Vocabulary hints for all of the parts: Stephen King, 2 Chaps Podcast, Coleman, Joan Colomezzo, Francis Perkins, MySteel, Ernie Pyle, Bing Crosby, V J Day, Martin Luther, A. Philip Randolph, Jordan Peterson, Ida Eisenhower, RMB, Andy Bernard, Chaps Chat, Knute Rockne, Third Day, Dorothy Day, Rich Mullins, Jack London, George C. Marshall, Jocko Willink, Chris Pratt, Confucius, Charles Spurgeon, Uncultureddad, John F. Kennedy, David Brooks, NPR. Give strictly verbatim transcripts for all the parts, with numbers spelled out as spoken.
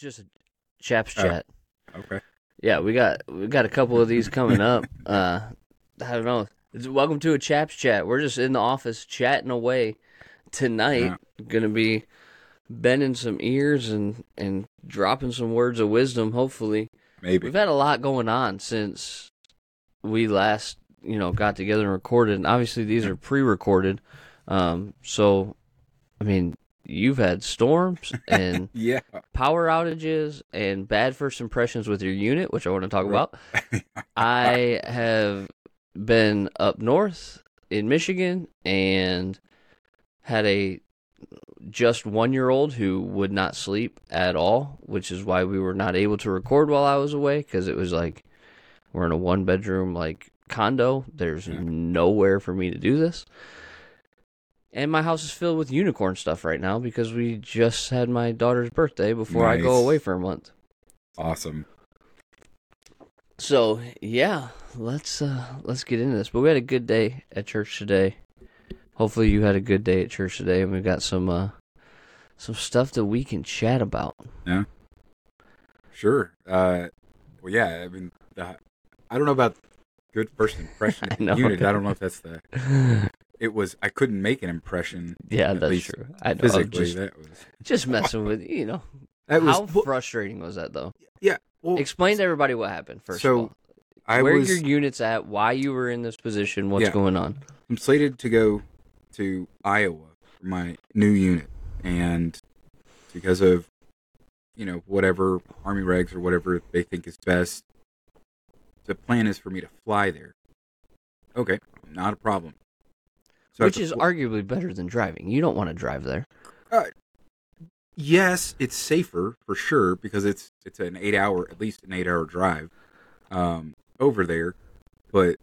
just Chaps Chat. Oh, okay. Yeah, we got we got a couple of these coming up. Uh, I don't know. It's, welcome to a Chaps Chat. We're just in the office chatting away tonight. Yeah. Gonna be bending some ears and, and dropping some words of wisdom, hopefully. Maybe. We've had a lot going on since we last, you know, got together and recorded. And obviously these are pre-recorded. Um, so, I mean, you've had storms and yeah. power outages and bad first impressions with your unit, which I want to talk about. I have been up north in Michigan and had a just one-year-old who would not sleep at all, which is why we were not able to record while I was away, because it was like we're in a one-bedroom like condo. There's yeah. nowhere for me to do this. And my house is filled with unicorn stuff right now because we just had my daughter's birthday before nice. I go away for a month. Awesome. So, yeah, let's uh, let's get into this. But we had a good day at church today. Hopefully you had a good day at church today, and we've got some uh, some stuff that we can chat about. Yeah. Sure. Uh, well, yeah, I mean, uh, I don't know about good first impression I know. unit. I don't know if that's the... It was, I couldn't make an impression. Yeah, that's true. I know. Physically, just, that was... Just messing with, you know. That was, How well, frustrating was that, though? Yeah. Well, explain to everybody what happened, first so of all. I Where was, your unit's at, why you were in this position, what's yeah, going on. I'm slated to go to Iowa for my new unit, and because of, you know, whatever Army regs or whatever they think is best, the plan is for me to fly there. Okay, not a problem. So Which is fl- arguably better than driving. You don't want to drive there. Uh, yes, it's safer for sure because it's it's an eight hour at least an eight hour drive um, over there. But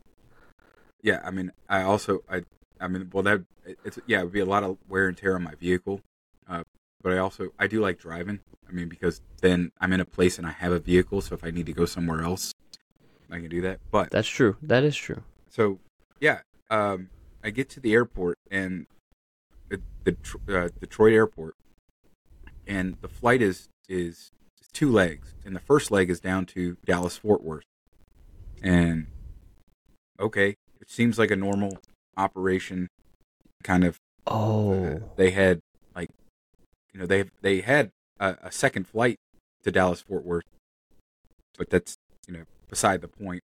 yeah, I mean, I also I I mean, well that it's yeah, it would be a lot of wear and tear on my vehicle. Uh, but I also I do like driving. I mean, because then I'm in a place and I have a vehicle, so if I need to go somewhere else, I can do that. But that's true. That is true. So yeah. Um, I get to the airport and the uh, Detroit airport, and the flight is is two legs, and the first leg is down to Dallas Fort Worth, and okay, it seems like a normal operation, kind of. Oh, uh, they had like, you know, they they had a, a second flight to Dallas Fort Worth, but that's, you know, beside the point.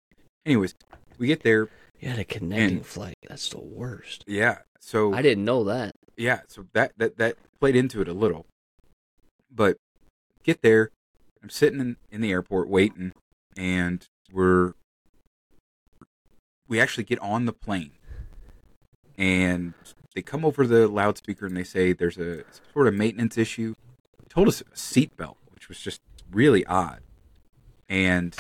Anyways, we get there. You had a connecting and, flight. That's the worst. Yeah. So I didn't know that. Yeah. So that, that, that played into it a little. But get there. I'm sitting in, in the airport waiting, and we're we actually get on the plane. And they come over the loudspeaker and they say there's a sort of maintenance issue. They told us a seatbelt, which was just really odd. And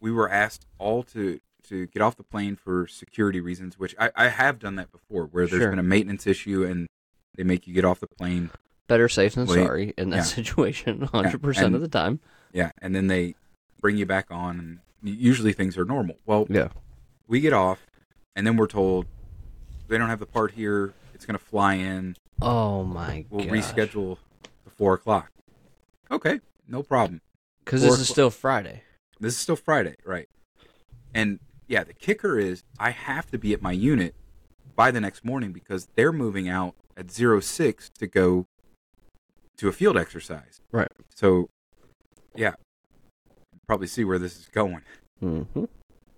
we were asked all to to get off the plane for security reasons, which I, I have done that before, where there's sure. been a maintenance issue and they make you get off the plane. Better safe than Wait. sorry in that yeah. situation one hundred percent yeah. and, of the time. Yeah, and then they bring you back on, and usually things are normal. Well, yeah. we get off, and then we're told, they don't have the part here, it's going to fly in. Oh, my We'll gosh. reschedule to four o'clock. Okay, no problem. Because this is still Friday. This is still Friday, right. And... yeah, the kicker is I have to be at my unit by the next morning because they're moving out at zero six to go to a field exercise. Right. So, yeah, probably see where this is going. Mm-hmm.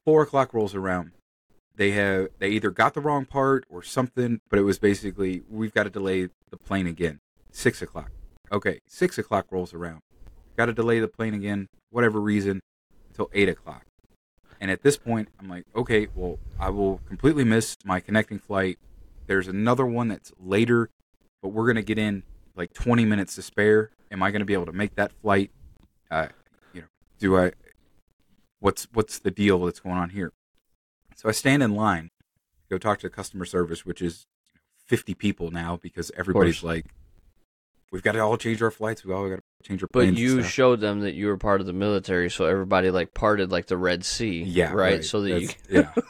Four o'clock rolls around. They have they either got the wrong part or something, but it was basically we've got to delay the plane again. Six o'clock. Okay, six o'clock rolls around. Got to delay the plane again, whatever reason, until eight o'clock. And at this point, I'm like, okay, well, I will completely miss my connecting flight. There's another one that's later, but we're going to get in like twenty minutes to spare. Am I going to be able to make that flight? Uh, you know, do I, what's, what's the deal that's going on here? So I stand in line, go talk to the customer service, which is fifty people now because everybody's like, we've got to all change our flights. We all got to change our planes. But you showed them that you were part of the military, so everybody like parted like the Red Sea. Yeah, right. right. So that That's, you.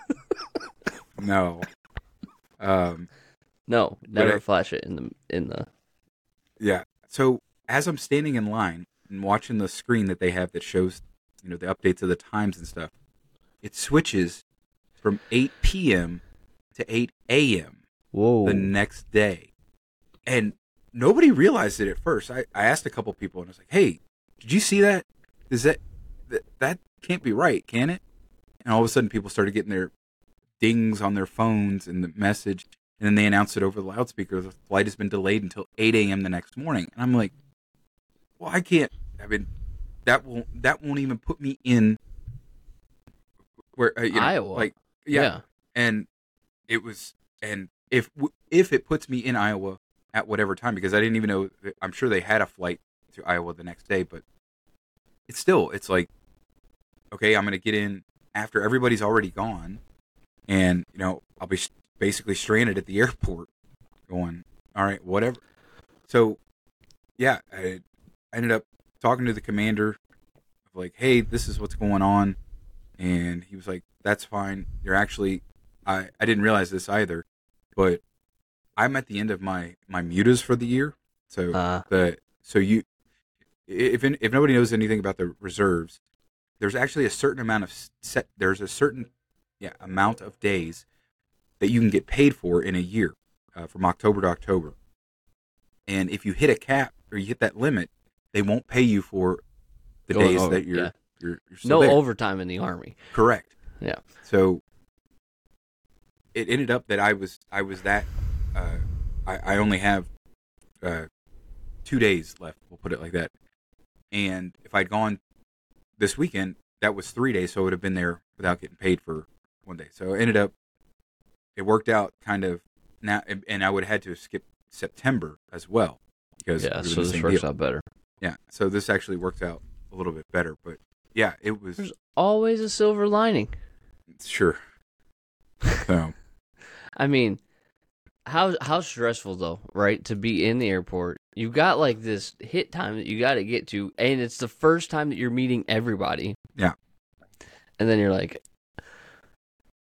yeah. No. Um. No. Never I, flash it in the in the. Yeah. So as I'm standing in line and watching the screen that they have that shows, you know, the updates of the times and stuff, it switches from eight p.m. to eight a.m. Whoa. The next day. And nobody realized it at first. I, I asked a couple people, and I was like, hey, did you see that? Is that, that, that can't be right, can it? And all of a sudden, people started getting their dings on their phones and the message, and then they announced it over the loudspeaker. The flight has been delayed until eight a.m. the next morning. And I'm like, well, I can't, I mean, that won't, that won't even put me in where, uh, you know, Iowa. Like, yeah. yeah. And it was, and if, if it puts me in Iowa at whatever time, because I didn't even know, I'm sure they had a flight to Iowa the next day, but it's still, it's like, okay, I'm going to get in after everybody's already gone. And, you know, I'll be basically stranded at the airport going, all right, whatever. So, yeah, I ended up talking to the commander, like, hey, this is what's going on. And he was like, that's fine. You're actually, I, I didn't realize this either, but I'm at the end of my, my mutas for the year. So, uh. the so you, if if nobody knows anything about the reserves, there's actually a certain amount of set, there's a certain Yeah, amount of days that you can get paid for in a year, uh, from October to October. And if you hit a cap or you hit that limit, they won't pay you for the Going days over, that you're, yeah. you're, you're still no there. Overtime in the Army. Correct. Yeah. So it ended up that I was I was that uh, I, I only have uh, two days left. We'll put it like that. And if I'd gone this weekend, that was three days, so I would have been there without getting paid for one day. So it ended up, it worked out kind of now, and, and I would have had to skip September as well. Because yeah, we so this works deal. out better. Yeah, so this actually worked out a little bit better. But yeah, it was. There's always a silver lining. Sure. So. I mean, how how stressful though, right? To be in the airport, you got like this hit time that you got to get to, and it's the first time that you're meeting everybody. Yeah. And then you're like,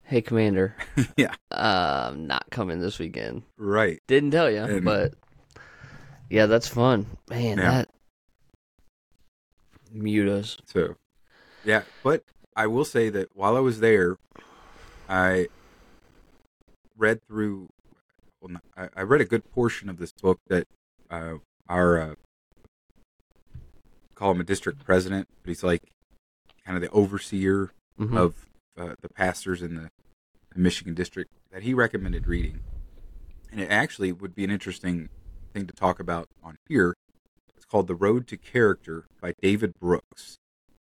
hey, Commander. yeah. Uh, I'm not coming this weekend. Right. Didn't tell you, and, but yeah, that's fun. Man, yeah. that mute us. So, yeah, but I will say that while I was there, I read through, well, I, I read a good portion of this book that uh, our, uh, call him a district president, but he's like, kind of the overseer mm-hmm. of uh, the pastors in the, the Michigan district that he recommended reading. And it actually would be an interesting thing to talk about on here. It's called The Road to Character by David Brooks.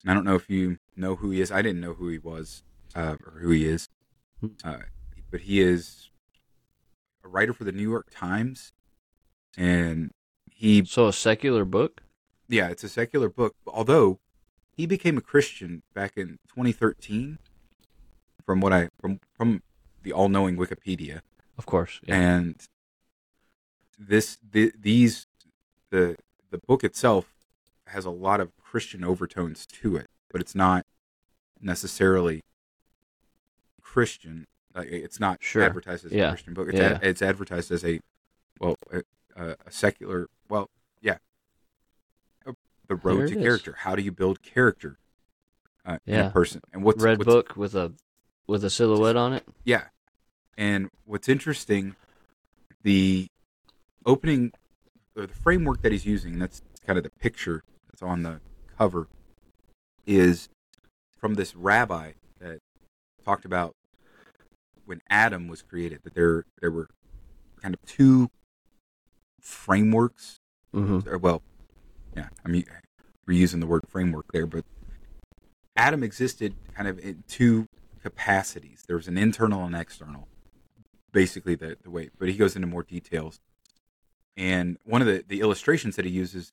And I don't know if you know who he is. I didn't know who he was uh, or who he is. Uh, but he is a writer for the New York Times. And he... So a secular book? Yeah, it's a secular book. Although... He became a Christian back in twenty thirteen, from what I from from the all-knowing Wikipedia, of course. Yeah. And this the, these the the book itself has a lot of Christian overtones to it, but it's not necessarily Christian. Like, it's not sure. advertised as yeah. a Christian book. It's, yeah. ad, it's advertised as a well a, a secular well yeah. The road to character. Is. How do you build character uh, yeah. in a person? And what's red what's, book with a with a silhouette on it? Yeah. And what's interesting, the opening or the framework that he's using, that's kind of the picture that's on the cover, is from this rabbi that talked about when Adam was created, that there there were kind of two frameworks. Mm-hmm. Or, well. Yeah, I mean, we're using the word framework there, but Adam existed kind of in two capacities. There was an internal and external, basically the, the way, but he goes into more details. And one of the, the illustrations that he uses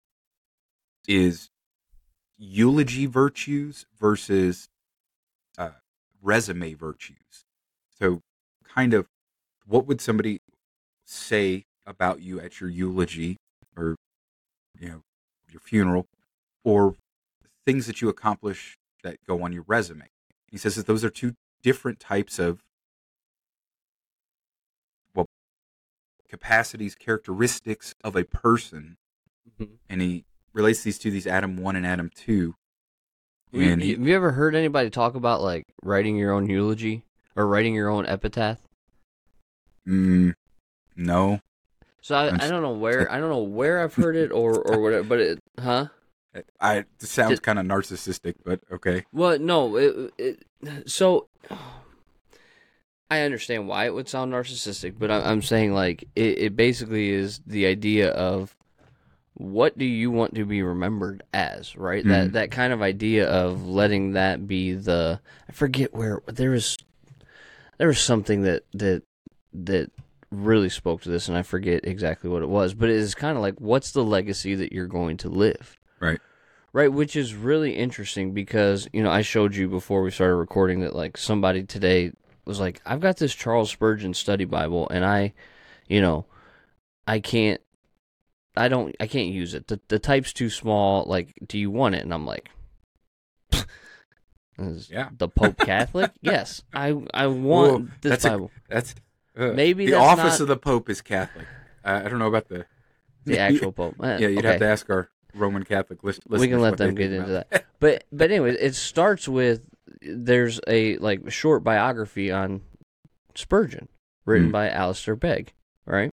is eulogy virtues versus uh, resume virtues. So kind of what would somebody say about you at your eulogy or, you know, your funeral, or things that you accomplish that go on your resume. He says that those are two different types of well, capacities, characteristics of a person Mm-hmm. And he relates these to these Adam one and Adam two. And you, he, have you ever heard anybody talk about, like, writing your own eulogy or writing your own epitaph? Mm, no. So I, I don't know where I don't know where I've heard it or, or whatever, but it, huh? I it sounds kind of narcissistic, but okay. Well, no, it, it so I understand why it would sound narcissistic, but I, I'm saying like it, it basically is the idea of what do you want to be remembered as, right? Mm. That that kind of idea of letting that be the I forget where there was there was something that that that. really spoke to this, and I forget exactly what it was, but it's kind of like, what's the legacy that you're going to live? Right. Right, which is really interesting because, you know, I showed you before we started recording that, like, somebody today was like, I've got this Charles Spurgeon study Bible, and I, you know, I can't, I don't, I can't use it. The, the type's too small. Like, do you want it? And I'm like, is yeah. the Pope Catholic? Yes, I, I want Whoa, this that's Bible. A, that's... Uh, Maybe the that's office not... of the Pope is Catholic. Uh, I don't know about the the actual Pope. Uh, yeah, you'd okay. have to ask our Roman Catholic list. We can let them get into about. that. But but anyway, it starts with there's a like short biography on Spurgeon written mm. by Alistair Begg, right?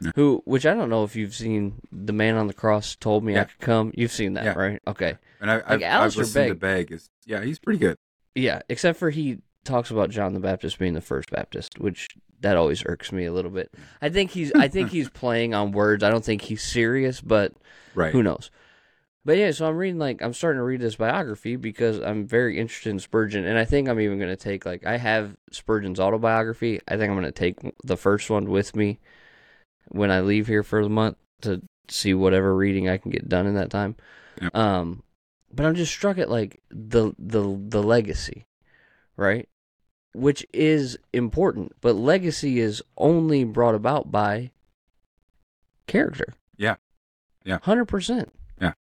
Yeah. Who, which I don't know if you've seen. The Man on the Cross Told Me yeah. I Could Come. You've seen that, yeah. right? Okay. And I, like I've, I've listened Begg, to Begg. Is, yeah, he's pretty good. Yeah, except for he talks about John the Baptist being the first Baptist, which. That always irks me a little bit. I think he's I think he's playing on words. I don't think he's serious, but right. who knows? But yeah, so I'm reading like I'm starting to read this biography because I'm very interested in Spurgeon, and I think I'm even going to take like I have Spurgeon's autobiography. I think I'm going to take the first one with me when I leave here for the month to see whatever reading I can get done in that time. Yep. Um, but I'm just struck at like the the the legacy, right? Which is important, but legacy is only brought about by character. Yeah, yeah, hundred percent. Yeah,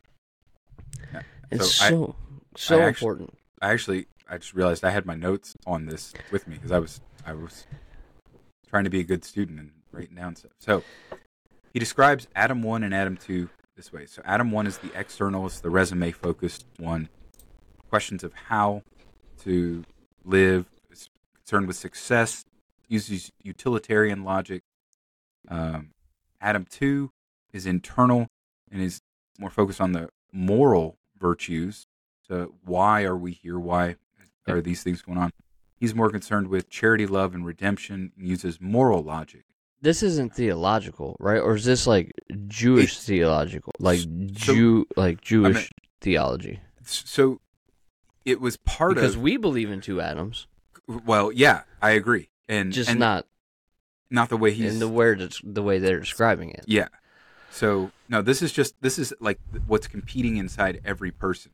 yeah. It's so so, I, so I actually, important. I actually, I just realized I had my notes on this with me because I was I was trying to be a good student and writing down stuff. So he describes Adam one and Adam two this way. So Adam one is the external, it's the resume focused one. Questions of how to live. Concerned with success, uses utilitarian logic. Um, Adam two is internal and is more focused on the moral virtues. So why are we here? Why are these things going on? He's more concerned with charity, love, and redemption and uses moral logic. This isn't theological, right? Or is this like Jewish it's, theological? Like, so, Jew, like Jewish I mean, theology? So it was part because of... Because we believe in two Adams. Well, yeah, I agree, and just and not, not the way he's in the word. It's the way they're describing it. Yeah. So no, this is just this is like what's competing inside every person,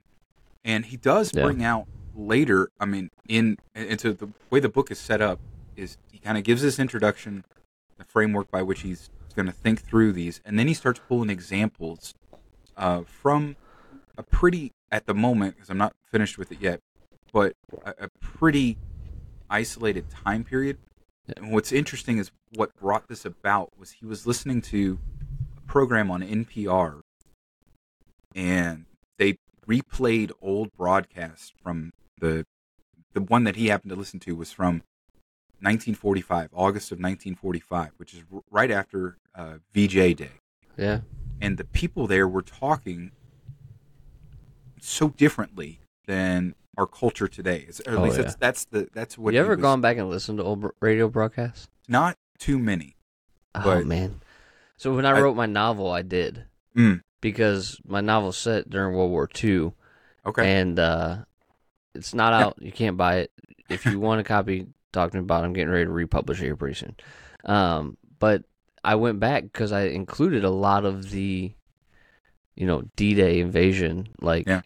and he does yeah. bring out later. I mean, in and so the way the book is set up is he kind of gives this introduction, the framework by which he's going to think through these, and then he starts pulling examples uh, from a pretty at the moment because I'm not finished with it yet, but a, a pretty. isolated time period. And what's interesting is what brought this about was he was listening to a program on N P R and they replayed old broadcasts from the the one that he happened to listen to was from nineteen forty-five, August of nineteen forty-five, which is right after uh, V J Day. Yeah. And the people there were talking so differently than our culture today, it's, or at oh, least yeah. that's, that's the that's what. You ever was, gone back and listened to old radio broadcasts? Not too many. Oh man! So when I, I wrote my novel, I did mm. because my novel's set during World War Two. Okay, and uh, it's not yeah. out. You can't buy it. If you want a copy, talk to me about it. I'm getting ready to republish it here pretty soon. Um, but I went back because I included a lot of the, you know, D-Day invasion, like. Yeah.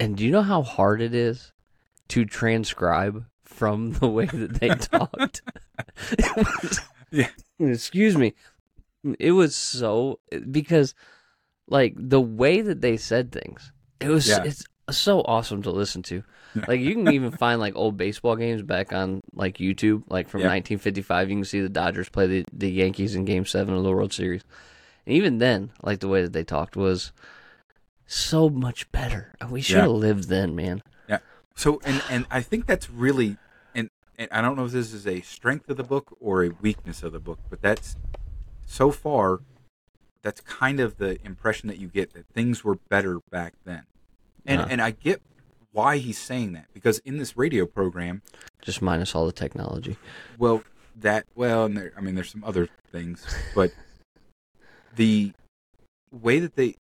And do you know how hard it is to transcribe from the way that they talked? It was, yeah. Excuse me. It was so, because like the way that they said things, it was yeah. it's so awesome to listen to. Like you can even find like old baseball games back on like YouTube, like from yeah. nineteen fifty-five, you can see the Dodgers play the, the Yankees in Game seven of the World Series. And even then, like, the way that they talked was so much better. We should have yeah. lived then, man. Yeah. So, and, and I think that's really, and, and I don't know if this is a strength of the book or a weakness of the book, but that's, so far, that's kind of the impression that you get, that things were better back then. And yeah. and I get why he's saying that, because in this radio program... Just minus all the technology. Well, that, well, and there, I mean, there's some other things, but the way that they...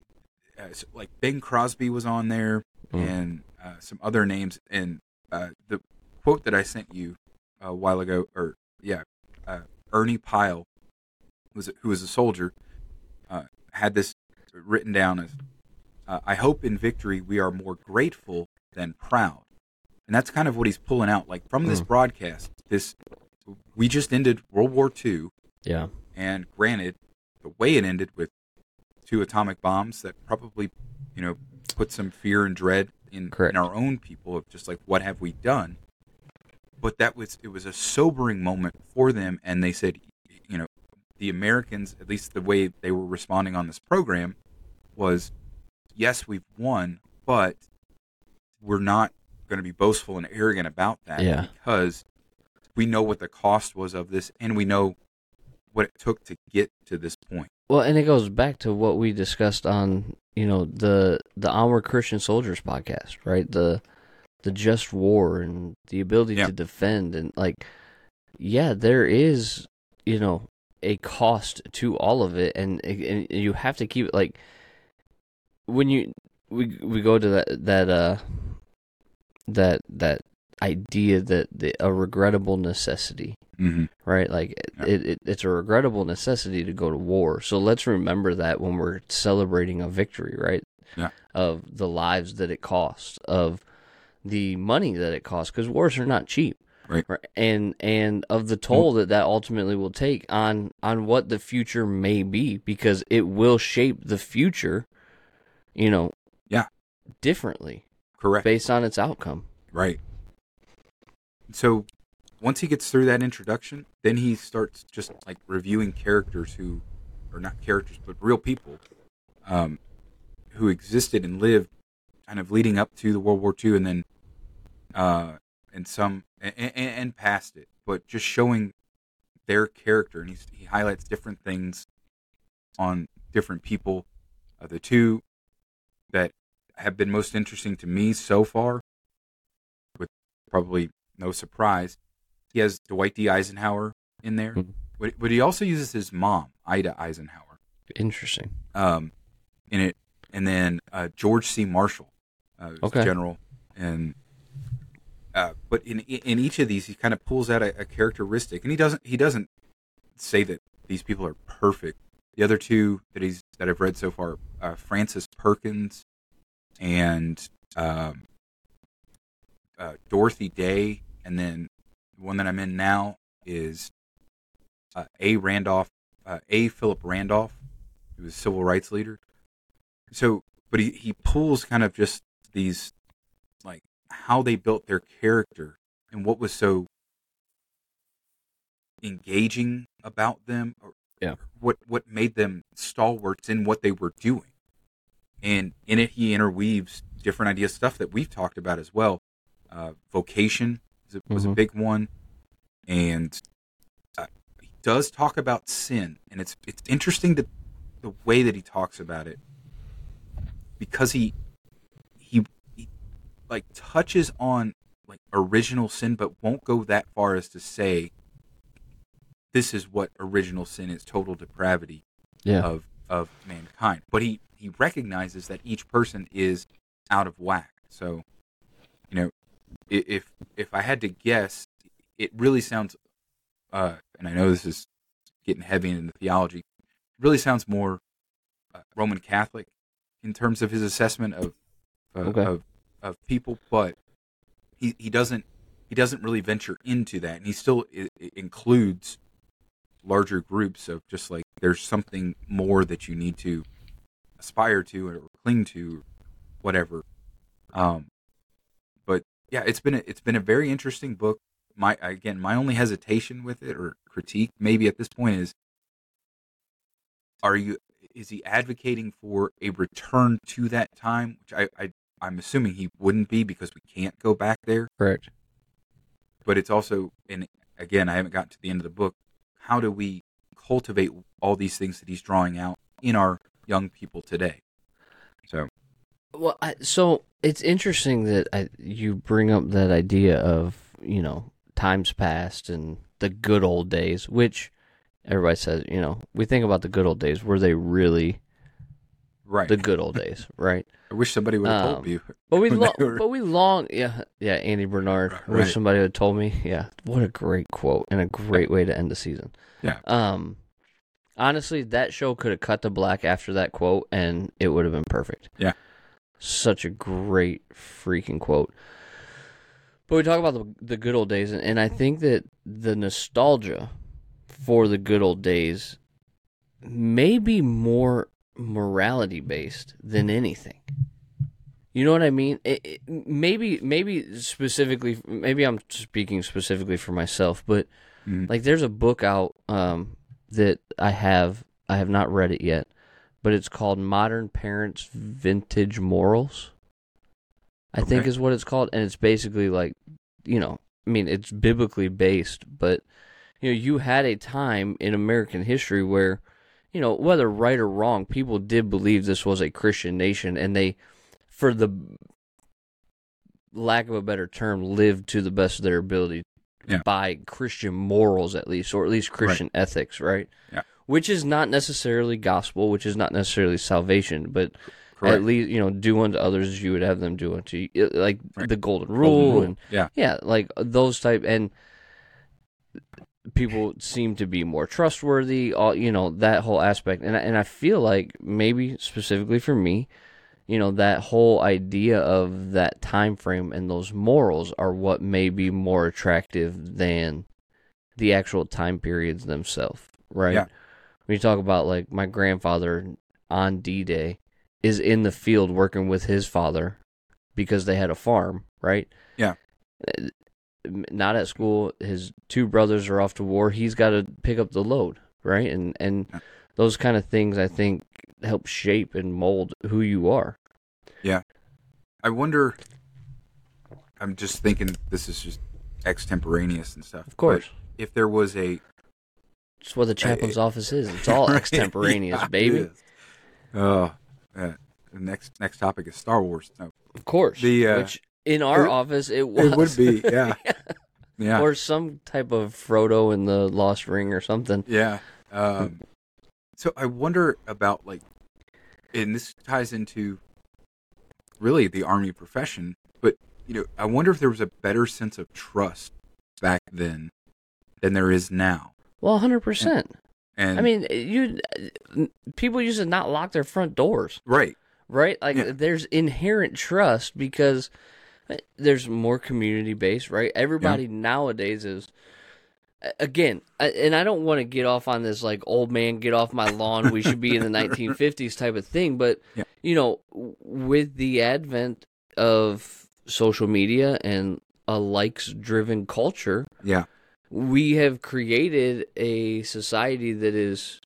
Uh, so like, Bing Crosby was on there, mm. and uh, some other names, and uh, the quote that I sent you a while ago, or, yeah, uh, Ernie Pyle, was who was a soldier, uh, had this written down as, uh, I hope in victory we are more grateful than proud. And that's kind of what he's pulling out. Like, from this mm. broadcast, this we just ended World War Two. Yeah. And granted, the way it ended with two atomic bombs, that probably, you know, put some fear and dread in, in our own people of just like, what have we done? But that was, it was a sobering moment for them. And they said, you know, the Americans, at least the way they were responding on this program, was, yes, we've won, but we're not going to be boastful and arrogant about that yeah. because we know what the cost was of this, and we know what it took to get to this point. Well, and it goes back to what we discussed on, you know, the the Onward Christian Soldiers podcast, right? The the just war and the ability yeah. to defend, and like, yeah, there is, you know, a cost to all of it, and, and you have to keep it, like, when you we we go to that that uh that that idea that the, a regrettable necessity, mm-hmm. right? Like yeah. it, it it's a regrettable necessity to go to war. So let's remember that when we're celebrating a victory, right? Yeah. Of the lives that it costs, of the money that it costs, because wars are not cheap. Right. And and of the toll that that ultimately will take on, on what the future may be, because it will shape the future, you know, yeah, differently. Correct. Based on its outcome. Right. So once he gets through that introduction, then he starts just like reviewing characters who, or not characters, but real people um, who existed and lived kind of leading up to the World War Two, and then uh, and some... And, and past it, but just showing their character. And he's, he highlights different things on different people. Uh, the two that have been most interesting to me so far, with probably no surprise, he has Dwight D. Eisenhower in there, mm-hmm. but, but he also uses his mom, Ida Eisenhower. Interesting. Um, in it, and then uh, George C. Marshall, uh, okay. general, and. Uh, but in in each of these, he kind of pulls out a, a characteristic, and he doesn't he doesn't say that these people are perfect. The other two that he's that I've read so far, uh, Francis Perkins and um, uh, Dorothy Day, and then the one that I'm in now is uh, A. Randolph, uh, A. Philip Randolph, who was a civil rights leader. So, but he he pulls kind of just these, like, how they built their character and what was so engaging about them, or yeah. what what made them stalwarts in what they were doing. And in it, he interweaves different ideas, stuff that we've talked about as well. Uh, vocation was a, mm-hmm. was a big one, and uh, he does talk about sin, and it's it's interesting that the way that he talks about it, because he. like touches on like original sin, but won't go that far as to say this is what original sin is, total depravity yeah. of, of mankind. But he, he recognizes that each person is out of whack. So, you know, if, if I had to guess, it really sounds, uh, and I know this is getting heavy into theology, it really sounds more uh, Roman Catholic in terms of his assessment of, uh, okay. of, of people, but he, he doesn't he doesn't really venture into that, and he still it, it includes larger groups of just like there's something more that you need to aspire to or cling to, or whatever. Um, but yeah, it's been a, it's been a very interesting book. My again, my only hesitation with it or critique maybe at this point is: Are you is he advocating for a return to that time? Which I, I, I'm assuming he wouldn't be, because we can't go back there. Correct. But it's also, and again, I haven't gotten to the end of the book, how do we cultivate all these things that he's drawing out in our young people today? So, well, I, so it's interesting that I, you bring up that idea of, you know, times past and the good old days, which everybody says, you know, we think about the good old days. Were they really right? The good old days, right? I wish somebody would have um, told me. But we, lo- were... but we long, yeah, yeah. Andy Bernard. Right. I wish somebody would have told me. Yeah, what a great quote and a great way to end the season. Yeah. Um, honestly, that show could have cut to black after that quote, and it would have been perfect. Yeah. Such a great freaking quote. But we talk about the, the good old days, and, and I think that the nostalgia for the good old days may be more morality-based than anything. You know what I mean? It, it, maybe, maybe specifically, maybe I'm speaking specifically for myself, but mm. like there's a book out um, that I have, I have not read it yet, but it's called Modern Parents' Vintage Morals, I okay. think is what it's called. And it's basically like, you know, I mean, it's biblically based, but, you know, you had a time in American history where, you know, whether right or wrong, people did believe this was a Christian nation, and they, for the lack of a better term, lived to the best of their ability yeah. by Christian morals, at least, or at least Christian right. ethics, right? Yeah. Which is not necessarily gospel, which is not necessarily salvation, but correct. At least, you know, do unto others as you would have them do unto you. Like right. the golden rule, golden rule. And yeah. yeah, like those type, and people seem to be more trustworthy, all, you know, that whole aspect. And I, and I feel like maybe specifically for me, you know, that whole idea of that time frame and those morals are what may be more attractive than the actual time periods themselves, right? Yeah. When you talk about, like, my grandfather on D-Day is in the field working with his father because they had a farm, right? Yeah. Not at school. His two brothers are off to war. He's got to pick up the load, right? And and yeah. those kind of things, I think, help shape and mold who you are. Yeah. I wonder, I'm just thinking this is just extemporaneous and stuff. Of course. If there was a... It's what the chaplain's uh, office is. It's all right? extemporaneous, yeah, baby. Oh, uh, the next next topic is Star Wars. No. Of course. The, uh, which in our it, office it was. It would be, yeah. yeah. yeah. Or some type of Frodo in the Lost Ring or something. Yeah. Um, so I wonder about, like, and this ties into really the army profession, but, you know, I wonder if there was a better sense of trust back then than there is now. Well, one hundred percent. And, and I mean, you people used to not lock their front doors. Right. Right? Like, yeah. there's inherent trust because there's more community-based, right? Everybody yeah. nowadays is, again, and I don't want to get off on this, like, old man, get off my lawn, we should be in the nineteen fifties type of thing. But, yeah. you know, with the advent of social media and a likes-driven culture... yeah. we have created a society that is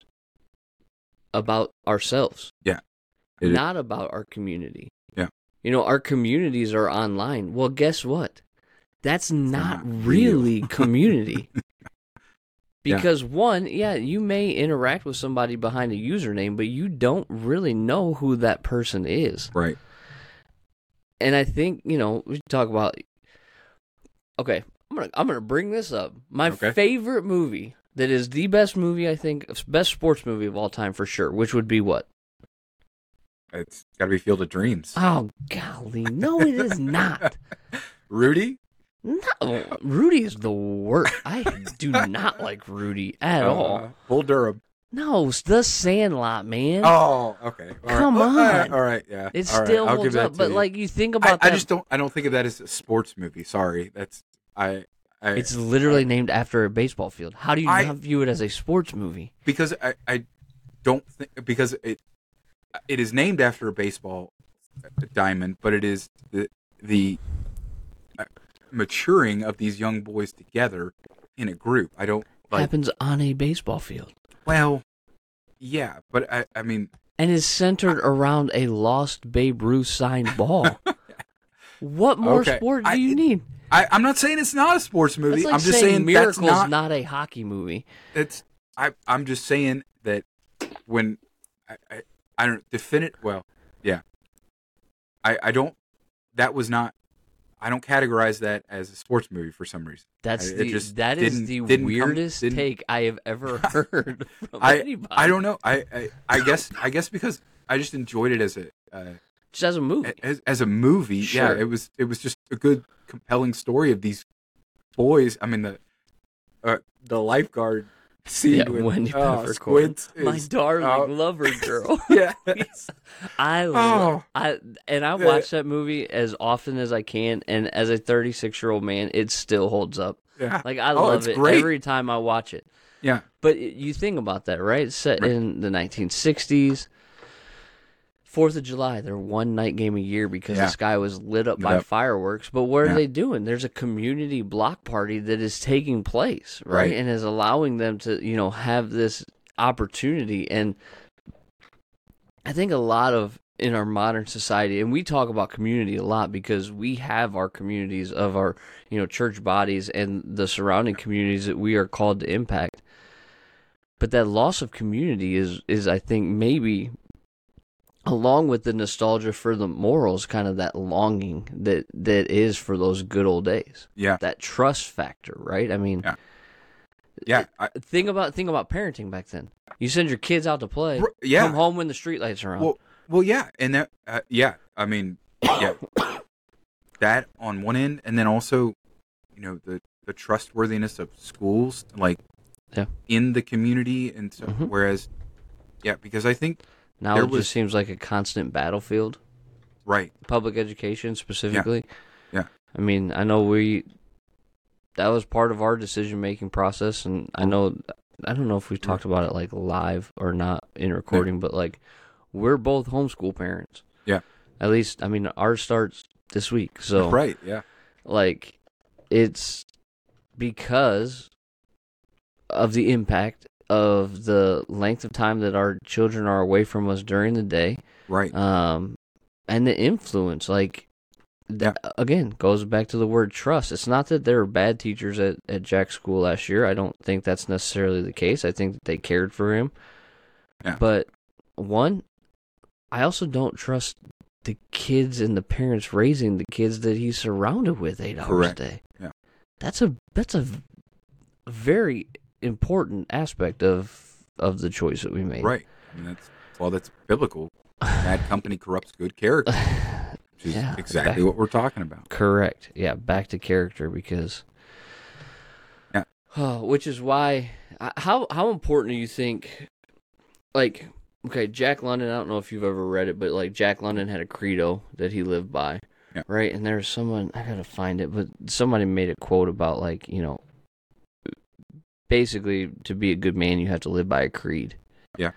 about ourselves. Yeah. Not is. about our community. Yeah. You know, our communities are online. Well, guess what? That's not, not really real. community. Because yeah. one, yeah, you may interact with somebody behind a username, but you don't really know who that person is. Right. And I think, you know, we talk about, okay, I'm gonna I'm gonna bring this up. My okay. favorite movie that is the best movie, I think, best sports movie of all time for sure, which would be what? It's got to be Field of Dreams. Oh, golly. No, it is not. Rudy? No. Rudy is the worst. I do not like Rudy at uh, all. Bull Durham. No, it's The Sandlot, man. Oh, okay. All Come right. on. All right, all right, yeah. It all still right. holds up, but you. like you think about I, that. I just don't I don't think of that as a sports movie. Sorry. That's I, I, it's literally I, named after a baseball field. How do you I, not view it as a sports movie? Because I, I don't think because it it is named after a baseball diamond, but it is the the maturing of these young boys together in a group. I don't like, happens on a baseball field. Well, Yeah, but I, I mean... And is centered I, around a lost Babe Ruth signed ball. What more okay. sport do I, you need? I, I'm not saying it's not a sports movie. Like I'm just saying, saying Miracle's that's not, not a hockey movie. It's I, I'm just saying that when... I, I, I don't... Definite... Well, yeah. I, I don't... That was not... I don't categorize that as a sports movie for some reason. That's I, the just that is the weirdest come, take I have ever heard from I, anybody. I don't know. I, I I guess I guess because I just enjoyed it as a uh, just as a movie. As, as a movie, sure. yeah. It was it was just a good, compelling story of these boys. I mean the uh, the lifeguard scene yeah, with Wendy oh, Squint. My darling oh. lover girl. yeah. I love oh. I and I watch yeah. that movie as often as I can, and as a thirty-six-year-old man, it still holds up. Yeah. Like I oh, love it great. every time I watch it. Yeah. But it, you think about that, right? It's set right. in the nineteen sixties. Fourth of July, their one night game a year because yeah. the sky was lit up by yep. fireworks. But what are yeah. they doing? There's a community block party that is taking place, right? right? And is allowing them to, you know, have this opportunity. And I think a lot of in our modern society, and we talk about community a lot because we have our communities of our, you know, church bodies and the surrounding communities that we are called to impact. But that loss of community is, is I think, maybe... along with the nostalgia for the morals, kind of that longing that, that is for those good old days. Yeah. That trust factor, right? I mean, yeah. yeah I, think about think about parenting back then. You send your kids out to play, yeah. come home when the streetlights are on. Well, well yeah. And that, uh, yeah, I mean, yeah. that on one end, and then also, you know, the, the trustworthiness of schools, like yeah. in the community. And so, mm-hmm. whereas, yeah, because I think, now there it was, just seems like a constant battlefield. Right. Public education specifically. Yeah. yeah. I mean, I know we, that was part of our decision-making process, and I know, I don't know if we talked about it like live or not in recording, yeah. but like we're both homeschool parents. Yeah. At least, I mean, ours starts this week, so. Right, yeah. Like, it's because of the impact of the length of time that our children are away from us during the day. Right. Um, and the influence, like, that, yeah. again, goes back to the word trust. It's not that there were bad teachers at, at Jack's school last year. I don't think that's necessarily the case. I think that they cared for him. Yeah. But, one, I also don't trust the kids and the parents raising the kids that he's surrounded with eight hours Correct. a day. Yeah. That's a, that's a very... important aspect of of the choice that we made. Right. I mean, that's well that's biblical. Bad company corrupts good character. Which is yeah, exactly back, what we're talking about. Correct. Yeah, back to character because yeah. Oh, which is why how how important do you think like okay, Jack London, I don't know if you've ever read it, but like Jack London had a credo that he lived by. Yeah. Right? And there's someone I gotta find it, but somebody made a quote about like, you know, basically, to be a good man, you have to live by a creed. Yeah.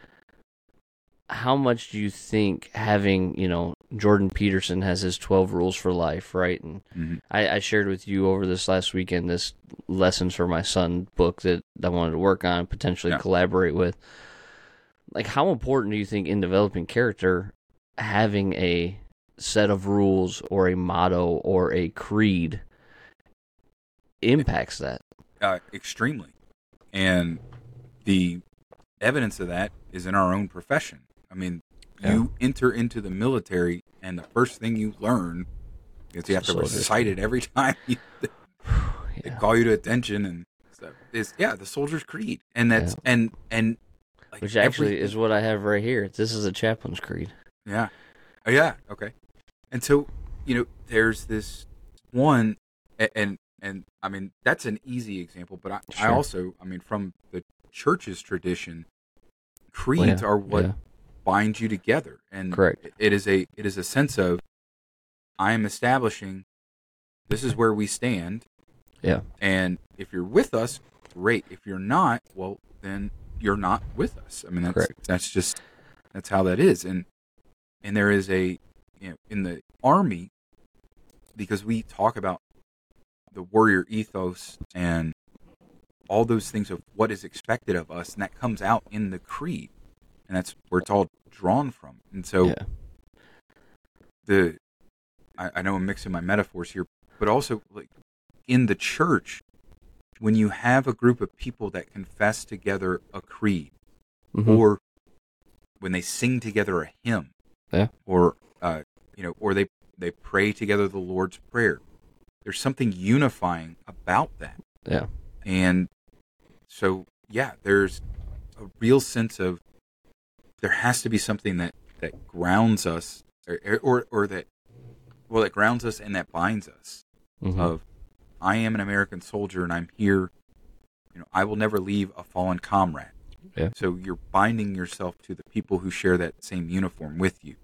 How much do you think having, you know, Jordan Peterson has his twelve rules for life, right? And mm-hmm. I, I shared with you over this last weekend this Lessons for My Son book that I wanted to work on, potentially yeah. collaborate with. Like, how important do you think in developing character having a set of rules or a motto or a creed impacts that? Uh, extremely. And the evidence of that is in our own profession. I mean, yeah. you enter into the military, and the first thing you learn is you have to recite it every time you, they yeah. call you to attention and stuff. Is yeah, the soldier's creed, and that's yeah. and and like which actually every, is what I have right here. This is a chaplain's creed. Yeah, oh, yeah, okay. And so you know, there's this one, and. and And, I mean, that's an easy example, but I, sure. I also, I mean, from the church's tradition, creeds well, yeah, are what yeah. bind you together. And Correct. it is a it is a sense of, I am establishing, this is where we stand. Yeah. And if you're with us, great. If you're not, well, then you're not with us. I mean, that's Correct. that's just, that's how that is. And, and there is a, you know, in the Army, because we talk about the warrior ethos and all those things of what is expected of us, and that comes out in the creed. and that's where it's all drawn from. And so yeah. the I, I know I'm mixing my metaphors here, but also like in the church, when you have a group of people that confess together a creed, mm-hmm. or when they sing together a hymn, yeah. or uh, you know, or they they pray together the Lord's Prayer, there's something unifying about that. Yeah, and so yeah, there's a real sense of there has to be something that, that grounds us, or, or or that well, that grounds us and that binds us. Mm-hmm. Of I am an American soldier, and I'm here. You know, I will never leave a fallen comrade. Yeah. So you're binding yourself to the people who share that same uniform with you.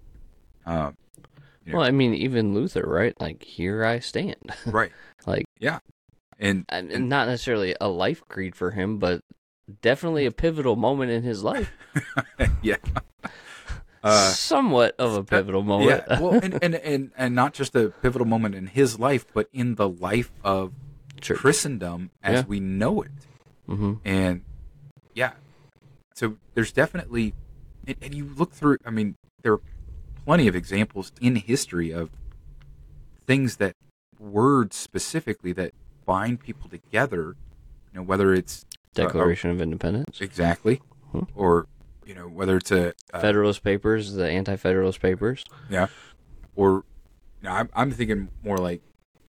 Uh, you know, well, I mean, even Luther, right? Like, here I stand. Right. Like, yeah, and, and, and not necessarily a life creed for him, but definitely a pivotal moment in his life. Yeah. Uh, somewhat of a pivotal moment. Yeah. Well, and, and, and, and not just a pivotal moment in his life, but in the life of Church. Christendom as yeah. we know it. Mm-hmm. And yeah, so there's definitely, and, and you look through, I mean, there are plenty of examples in history of things that, words specifically, that bind people together, you know, whether it's Declaration uh, of Independence. Exactly. Hmm. Or, you know, whether it's a... Uh, Federalist Papers, the Anti-Federalist Papers. Yeah. Or, you know, I'm, I'm thinking more like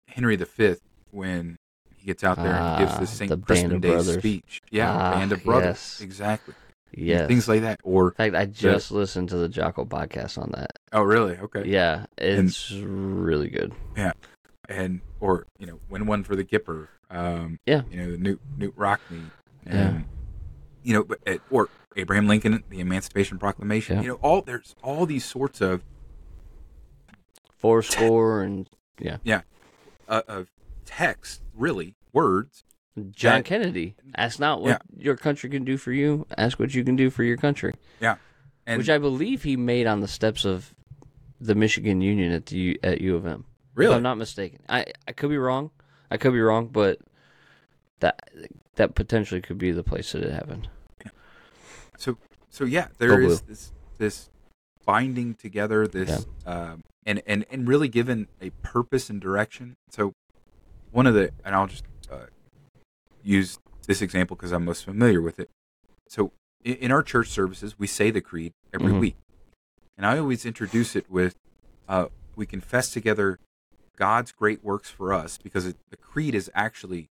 Henry the Fifth when he gets out there ah, and gives the Saint Crispin Day speech. Yeah, ah, Band of Brothers. Yes. Exactly. Yes. And things like that. Or in fact, I just the, listened to the Jocko podcast on that. Oh, really? Okay. Yeah, it's and, really good. Yeah. And, or, you know, Win One for the Gipper. Um, yeah. You know, the Knute, Knute Rockne. And, yeah. You know, but, or... Abraham Lincoln, the Emancipation Proclamation. Yeah. You know, all there's all these sorts of fourscore te- and yeah, yeah, uh, of text, really words. John that, Kennedy. Ask not what yeah. your country can do for you. Ask what you can do for your country. Yeah, and, which I believe he made on the steps of the Michigan Union at the U, at U of M. Really, if I'm not mistaken. I, I could be wrong. I could be wrong, but that that potentially could be the place that it happened. So, so yeah, there is this this binding together, this yeah. um, and, and and really given a purpose and direction. So, one of the and I'll just uh, use this example because I'm most familiar with it. So, in, in our church services, we say the creed every mm-hmm. week, and I always introduce it with, uh, "We confess together God's great works for us," because it, the creed is actually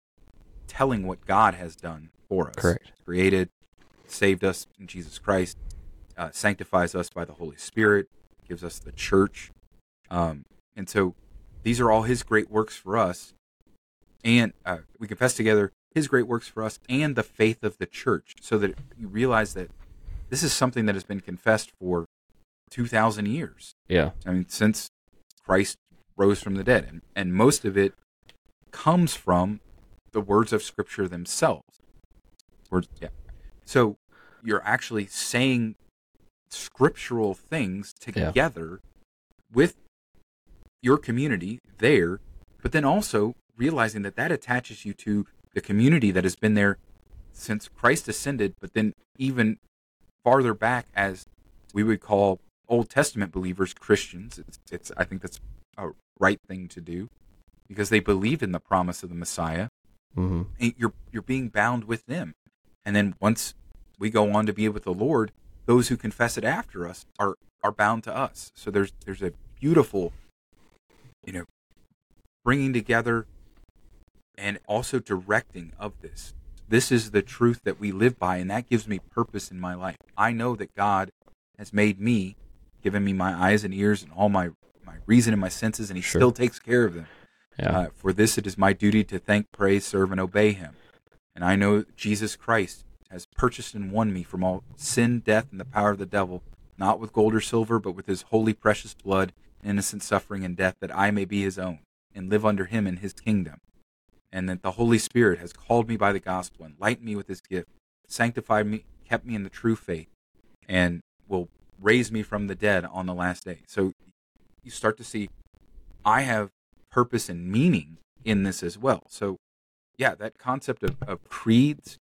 telling what God has done for us. Correct. It's created. Saved us in Jesus Christ, uh, sanctifies us by the Holy Spirit, gives us the church. Um, and so these are all his great works for us. And uh, we confess together his great works for us and the faith of the church, so that you realize that this is something that has been confessed for two thousand years. Yeah. I mean, since Christ rose from the dead. And, and most of it comes from the words of Scripture themselves. Words, yeah. So you're actually saying scriptural things together yeah. with your community there, but then also realizing that that attaches you to the community that has been there since Christ ascended, but then even farther back as we would call Old Testament believers Christians. It's, it's I think that's a right thing to do because they believed in the promise of the Messiah. Mm-hmm. And you're you're being bound with them. And then once we go on to be with the Lord, those who confess it after us are, are bound to us. So there's there's a beautiful, you know, bringing together and also directing of this. This is the truth that we live by, and that gives me purpose in my life. I know that God has made me, given me my eyes and ears and all my, my reason and my senses, and he sure. still takes care of them. Yeah. Uh, for this it is my duty to thank, praise, serve, and obey him. And I know Jesus Christ has purchased and won me from all sin, death, and the power of the devil, not with gold or silver, but with his holy precious blood, innocent suffering and death, that I may be his own and live under him in his kingdom. And that the Holy Spirit has called me by the gospel, enlightened me with his gift, sanctified me, kept me in the true faith, and will raise me from the dead on the last day. So you start to see I have purpose and meaning in this as well. So yeah, that concept of, of creeds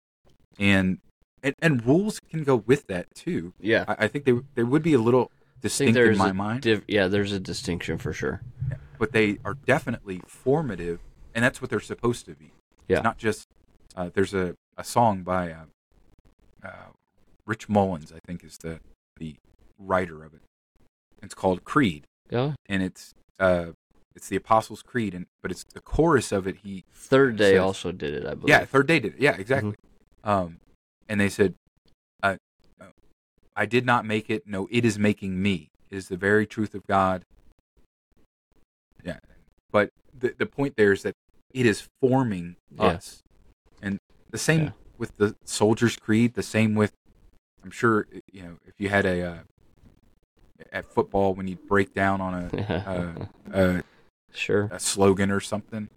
and and, and rules can go with that too. Yeah, I, I think they they would be a little distinct in my mind. Div, yeah, there's a distinction for sure. Yeah, but they are definitely formative, and that's what they're supposed to be. Yeah, it's not just uh, there's a, a song by uh, uh, Rich Mullins, I think, is the the writer of it. It's called Creed. Yeah, and it's uh, it's the Apostles' Creed, and but it's the chorus of it. He Third Day says, also did it, I believe. Yeah, Third Day did it. Yeah, exactly. Mm-hmm. Um, and they said, I, "I did not make it. No, it is making me. It is the very truth of God." Yeah, but the the point there is that it is forming yeah. us, and the same yeah. with the Soldier's Creed. The same with, I'm sure you know, if you had a uh, at football when you break down on a, a, a sure a slogan or something.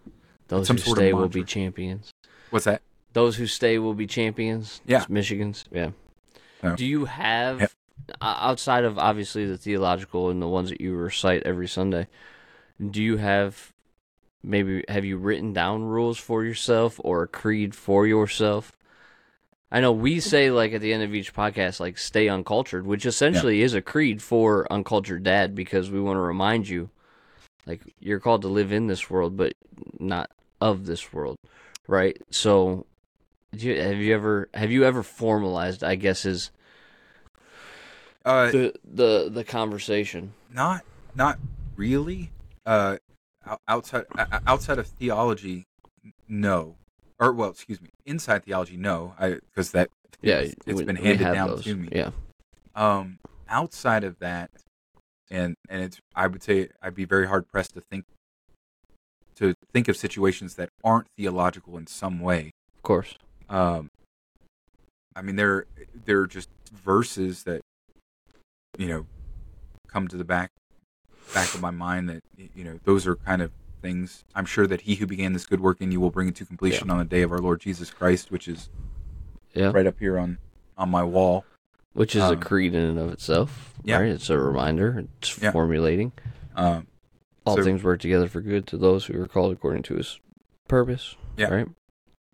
Those some who sort stay of will be champions. What's that? Those who stay will be champions. Yeah, it's Michigan's. Yeah. Oh. Do you have yep. outside of obviously the theological and the ones that you recite every Sunday? Do you have maybe have you written down rules for yourself or a creed for yourself? I know we say, like, at the end of each podcast, like, stay uncultured, which essentially yeah. is a creed for Uncultured Dad, because we want to remind you, like, you're called to live in this world, but not of this world, right? So, do you, have you ever have you ever formalized, I guess, is uh, the, the the conversation? Not not really. Uh, outside outside of theology, no. Or, well, excuse me, inside theology, no, because that yeah, it's, it's we, been handed down those. to me. Yeah. Um, outside of that, and and it's I would say I'd be very hard pressed to think to think of situations that aren't theological in some way. Of course. Um, I mean, there there are just verses that you know come to the back back of my mind that you know those are kind of. Things I'm sure that he who began this good work in you will bring it to completion yeah. on the day of our Lord Jesus Christ, which is yeah. right up here on, on my wall, which is um, a creed in and of itself. Yeah, right? It's a reminder. It's yeah. formulating. Um, All so, things work together for good to those who are called according to His purpose. Yeah, right.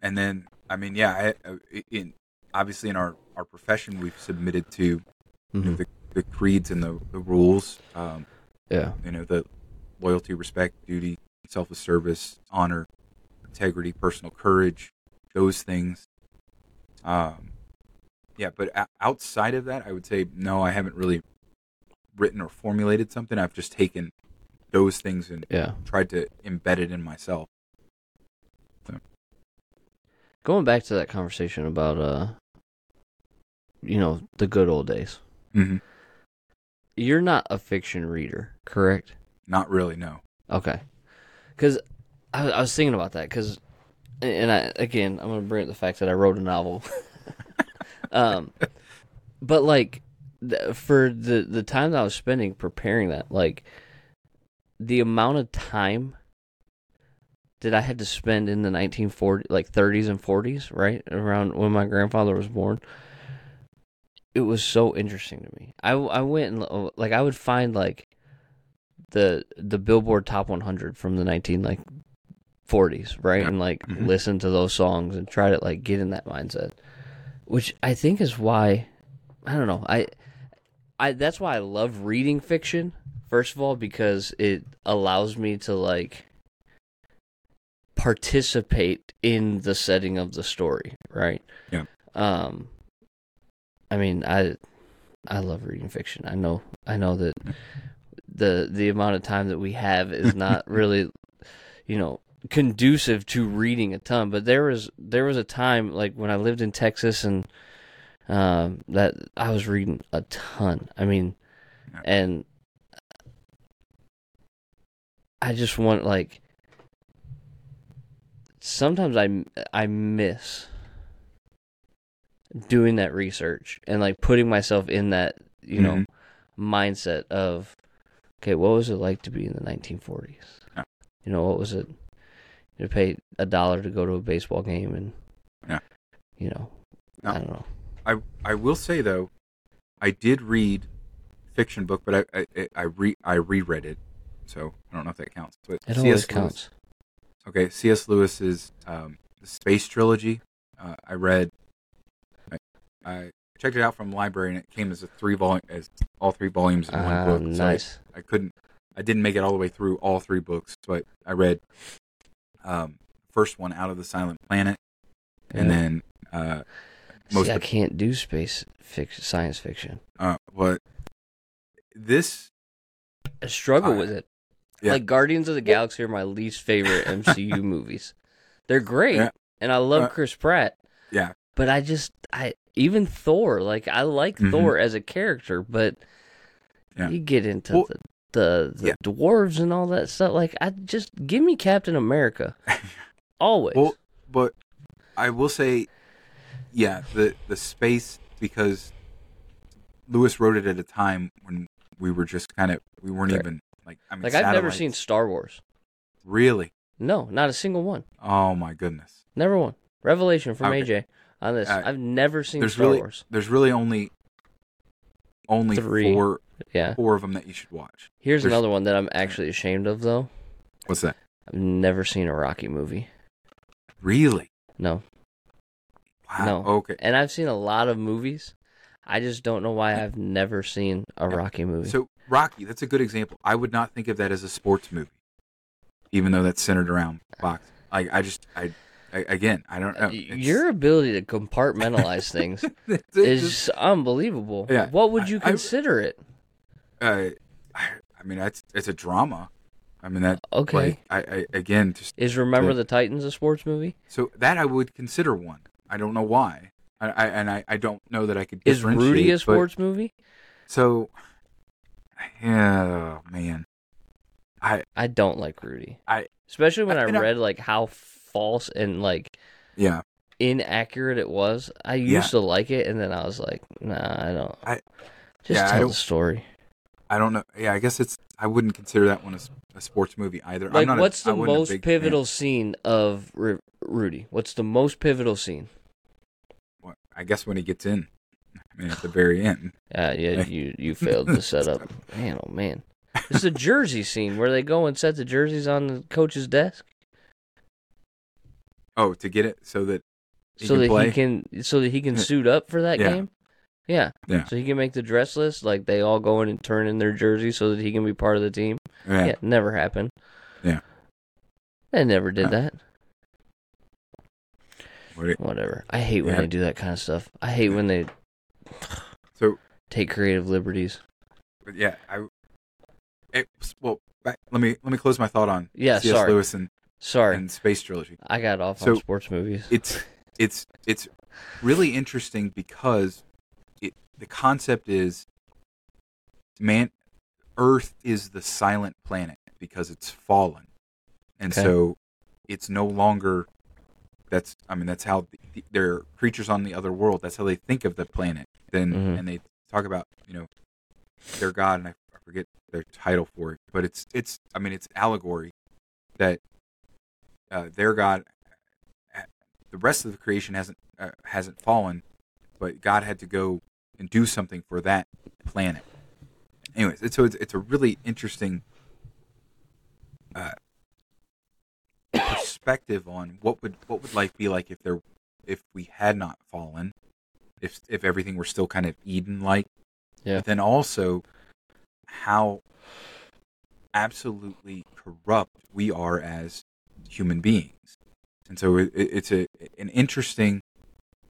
And then, I mean, yeah, I, in obviously in our, our profession, we've submitted to mm-hmm. you know, the, the creeds and the, the rules. Um, yeah, you know the loyalty, respect, duty. Selfless service, honor, integrity, personal courage, those things. Um, yeah, but a- outside of that, I would say, no, I haven't really written or formulated something. I've just taken those things and yeah. tried to embed it in myself. So. Going back to that conversation about, uh, you know, the good old days. Mm-hmm. You're not a fiction reader, correct? Not really, no. Okay. Because I, I was thinking about that, because, and I again, I'm going to bring up the fact that I wrote a novel. um, but, like, th- for the, the time that I was spending preparing that, like, the amount of time that I had to spend in the nineteen forties, like, thirties and forties, right, around when my grandfather was born, it was so interesting to me. I, I went and, like, I would find, like, the the Billboard Top one hundred from the nineteen like forties, right? Yeah. And like mm-hmm. listen to those songs and try to like get in that mindset, which I think is why I don't know I I that's why I love reading fiction. First of all, because it allows me to like participate in the setting of the story, right? Yeah. Um. I mean, I I love reading fiction. I know I know that. the the amount of time that we have is not really, you know, conducive to reading a ton. But there was there was a time, like, when I lived in Texas and um, that I was reading a ton. I mean, and I just want, like, sometimes I, I miss doing that research and, like, putting myself in that, you mm-hmm. know, mindset of, okay, what was it like to be in the nineteen forties? Yeah. You know, what was it? You pay a dollar to go to a baseball game, and yeah. you know, no. I don't know. I I will say though, I did read a fiction book, but I I I, re, I reread it, so I don't know if that counts. But it always counts. Okay, C S Lewis's um, Space Trilogy. Uh, I read. I, I checked it out from the library, and it came as a three volume, as all three volumes in uh, one book. Nice. So I, I couldn't, I didn't make it all the way through all three books, but I read um, first one, Out of the Silent Planet, and yeah. then uh, most. See, I can't do space fiction, science fiction. Uh, but this, I struggle I, with it. Yeah. Like Guardians of the Galaxy are my least favorite M C U movies. They're great, yeah. and I love uh, Chris Pratt. Yeah. But I just, I even Thor, like I like mm-hmm. Thor as a character, but yeah. you get into well, the, the, the yeah. dwarves and all that stuff. Like, I just, give me Captain America. Always. Well, but I will say, yeah, the, the space, because Lewis wrote it at a time when we were just kind of, we weren't right. even, like, I mean, like I've never seen Star Wars. Really? No, not a single one. Oh, my goodness. Never one. Revelation from okay. A J on this. Uh, I've never seen Star really, Wars. There's really only only Three. four yeah. four of them that you should watch. Here's there's, another one that I'm actually ashamed of, though. What's that? I've never seen a Rocky movie. Really? No. Wow. No. Okay. And I've seen a lot of movies. I just don't know why I've never seen a yeah. Rocky movie. So, Rocky, that's a good example. I would not think of that as a sports movie, even though that's centered around boxing. I, I just... I. Again, I don't know. It's... Your ability to compartmentalize things is just unbelievable. Yeah, what would you I, consider I, it? Uh, I, I mean, it's, it's a drama. I mean, that. Okay. Like, I, I again just is Remember the, the Titans a sports movie? So that I would consider one. I don't know why. I, I and I, I don't know that I could. Is Rudy a sports but, movie? So, yeah, oh, man, I I don't like Rudy. I especially when I, I read I, like how. false and like yeah inaccurate it was. I used yeah. to like it, and then I was like, nah, I don't I just yeah, tell I don't, the story. I don't know. Yeah, I guess it's I wouldn't consider that one a, a sports movie either. Like, I'm not what's a, the most big, pivotal yeah. scene of R- Rudy? What's the most pivotal scene? Well, I guess when he gets in. I mean, at the very end. Uh, yeah, you you failed the setup. Man, oh man. It's a jersey scene where they go and set the jerseys on the coach's desk. Oh, to get it so that he so can that play? he can so that he can suit up for that yeah. game, yeah. yeah. So he can make the dress list. Like they all go in and turn in their jersey so that he can be part of the team. Yeah, yeah never happened. Yeah, they never did uh, that. What you, Whatever. I hate when yeah. they do that kind of stuff. I hate yeah. when they so take creative liberties. But yeah, I. It, well, let me let me close my thought on yeah, C S. Sorry. Lewis and. Sorry. And Space Trilogy. I got off so on sports movies. It's it's it's really interesting because it the concept is man Earth is the silent planet because it's fallen. And okay. so it's no longer that's I mean that's how the, there are creatures on the other world. That's how they think of the planet. Then mm-hmm. and they talk about, you know, their god, and I, I forget their title for it, but it's it's I mean it's allegory that Uh, their God, the rest of the creation hasn't uh, hasn't fallen, but God had to go and do something for that planet. Anyways, it's, so it's, it's a really interesting uh, perspective on what would what would life be like if there if we had not fallen, if if everything were still kind of Eden-like. Yeah. But then also how absolutely corrupt we are as human beings, and so it, it's a an interesting,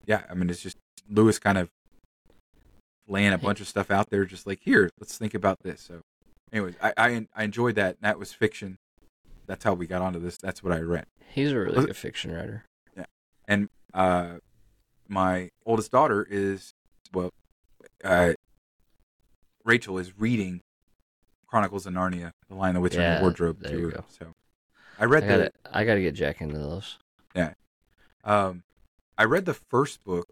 yeah. I mean, it's just Lewis kind of laying a bunch of stuff out there, just like here, let's think about this. So, anyways, I I, I enjoyed that. That was fiction. That's how we got onto this. That's what I read. He's a really good fiction writer. Yeah, and uh, my oldest daughter is well, uh, Rachel is reading Chronicles of Narnia: The Lion, the Witch, yeah, and the Wardrobe. There you go. So. I read I gotta, that. I got to get Jack into those. Yeah. Um, I read the first book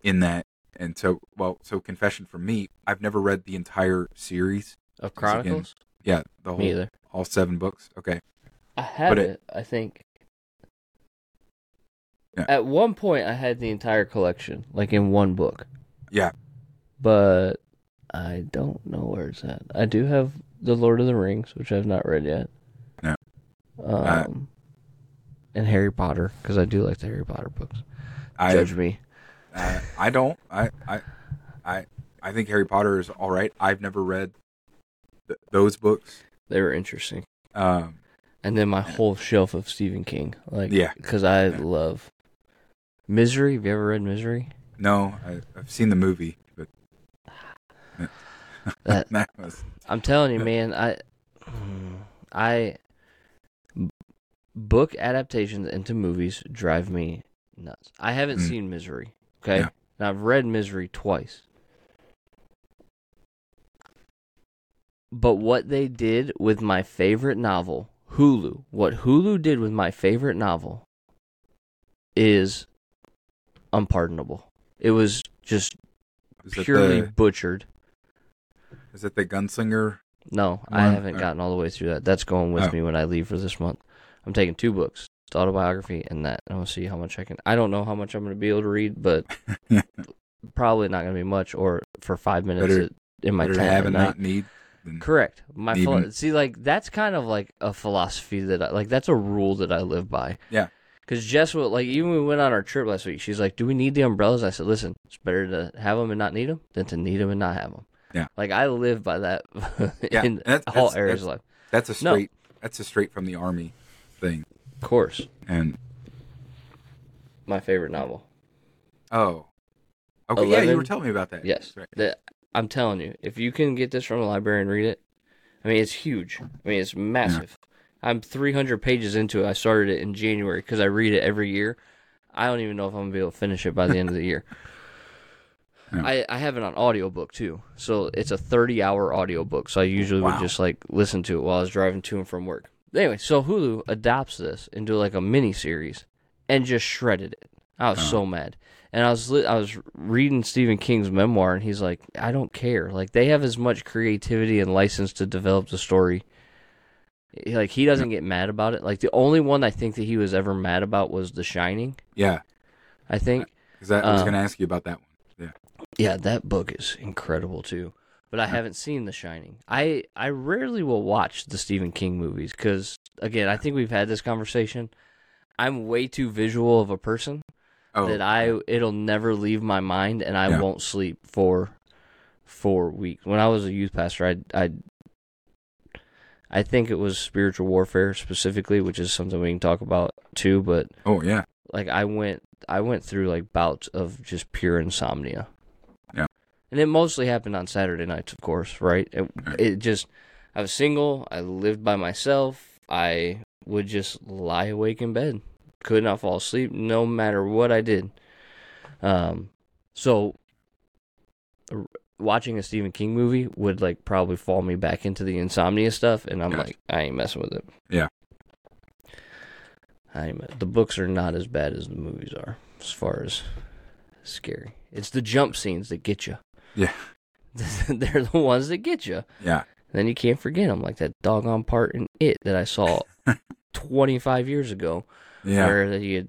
in that. And so, well, so confession from me, I've never read the entire series of Chronicles. Again, yeah. The whole, me either. All seven books. Okay. I had it, it, I think. Yeah. At one point, I had the entire collection, like in one book. Yeah. But I don't know where it's at. I do have The Lord of the Rings, which I've not read yet. Um, uh, and Harry Potter, because I do like the Harry Potter books. Judge I've, me. Uh, I don't. I, I I I think Harry Potter is all right. I've never read th- those books. They were interesting. Um, and then my whole shelf of Stephen King, like, yeah, because I yeah. love Misery. Have you ever read Misery? No, I, I've seen the movie, but that, that was... I'm telling you, man, I I book adaptations into movies drive me nuts. I haven't mm. seen Misery. Okay, yeah. And I've read Misery twice. But what they did with my favorite novel, Hulu, what Hulu did with my favorite novel is unpardonable. It was just is purely the, butchered. Is it the Gunslinger? No, one? I haven't gotten all the way through that. That's going with oh. me when I leave for this month. I'm taking two books. It's autobiography and that. I'm going to see how much I can. I don't know how much I'm going to be able to read, but probably not going to be much, or for five minutes better, it, in my time. Better have and not need. Correct. My philo- See, like, that's kind of like a philosophy that I, like, that's a rule that I live by. Yeah. Because Jess, will, like, even when we went on our trip last week, she's like, do we need the umbrellas? I said, listen, it's better to have them and not need them than to need them and not have them. Yeah. Like, I live by that yeah. in that's, all that's, areas that's, of life. That's a straight, no. that's a straight from the Army thing. Of course. And my favorite novel. Oh. Okay, eleven, yeah, you were telling me about that. Yes. Right. The, I'm telling you, if you can get this from a library and read it, I mean, it's huge. I mean, it's massive. Yeah. I'm three hundred pages into it. I started it in January because I read it every year. I don't even know if I'm going to be able to finish it by the end of the year. Yeah. I, I have it on audiobook, too. So it's a thirty-hour audiobook. So I usually wow. would just, like, listen to it while I was driving to and from work. Anyway, so Hulu adopts this into, like, a mini-series and just shredded it. I was oh. so mad. And I was li- I was reading Stephen King's memoir, and he's like, I don't care. Like, they have as much creativity and license to develop the story. Like, he doesn't get mad about it. Like, the only one I think that he was ever mad about was The Shining. Yeah. I think. Because I, I was um, going to ask you about that one. Yeah. Yeah, that book is incredible, too. But I yeah. haven't seen The Shining. I, I rarely will watch the Stephen King movies because, again, I think we've had this conversation. I'm way too visual of a person. Oh. That I it'll never leave my mind, and I yeah. won't sleep for four weeks. When I was a youth pastor, I I I think it was spiritual warfare specifically, which is something we can talk about too. But oh yeah, like I went I went through like bouts of just pure insomnia. Yeah, and it mostly happened on Saturday nights, of course, right? It, right. it just I was single. I lived by myself. I would just lie awake in bed. Could not fall asleep no matter what I did. Um, so r- watching a Stephen King movie would like probably fall me back into the insomnia stuff, and I'm yes. like, I ain't messing with it. Yeah, I ain't, the books are not as bad as the movies are as far as scary. It's the jump scenes that get you. Yeah, they're the ones that get you. Yeah, and then you can't forget them, like that doggone part in It that I saw twenty-five years ago. Yeah. Where he,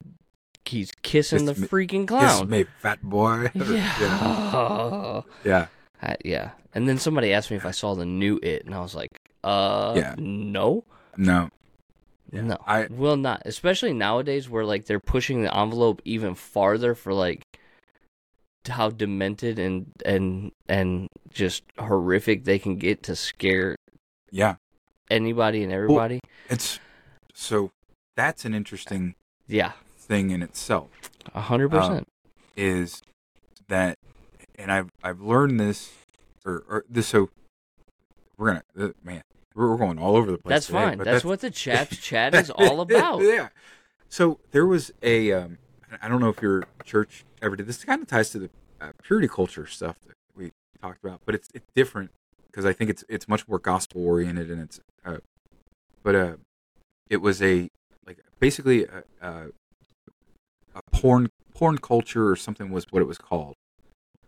he's kissing it's the me, freaking clown. Kiss me, fat boy. Yeah. Yeah. Oh. Yeah. I, yeah. And then somebody asked me if I saw the new It, and I was like, uh, yeah. no. No. Yeah. No. I will not. Especially nowadays where, like, they're pushing the envelope even farther for, like, how demented and, and, and just horrific they can get to scare yeah. anybody and everybody. Well, it's so... That's an interesting yeah. thing in itself. A hundred percent. Is that, and I've I've learned this, or, or this. So we're gonna, man, we're going all over the place. That's today, fine. That's, that's what the Chaps Chat is all about. Yeah. So there was a, um, I don't know if your church ever did this. It kind of ties to the uh, purity culture stuff that we talked about, but it's it's different because I think it's it's much more gospel oriented, and it's, uh, but uh, it was a. Like basically, a, a, a porn porn culture or something was what it was called.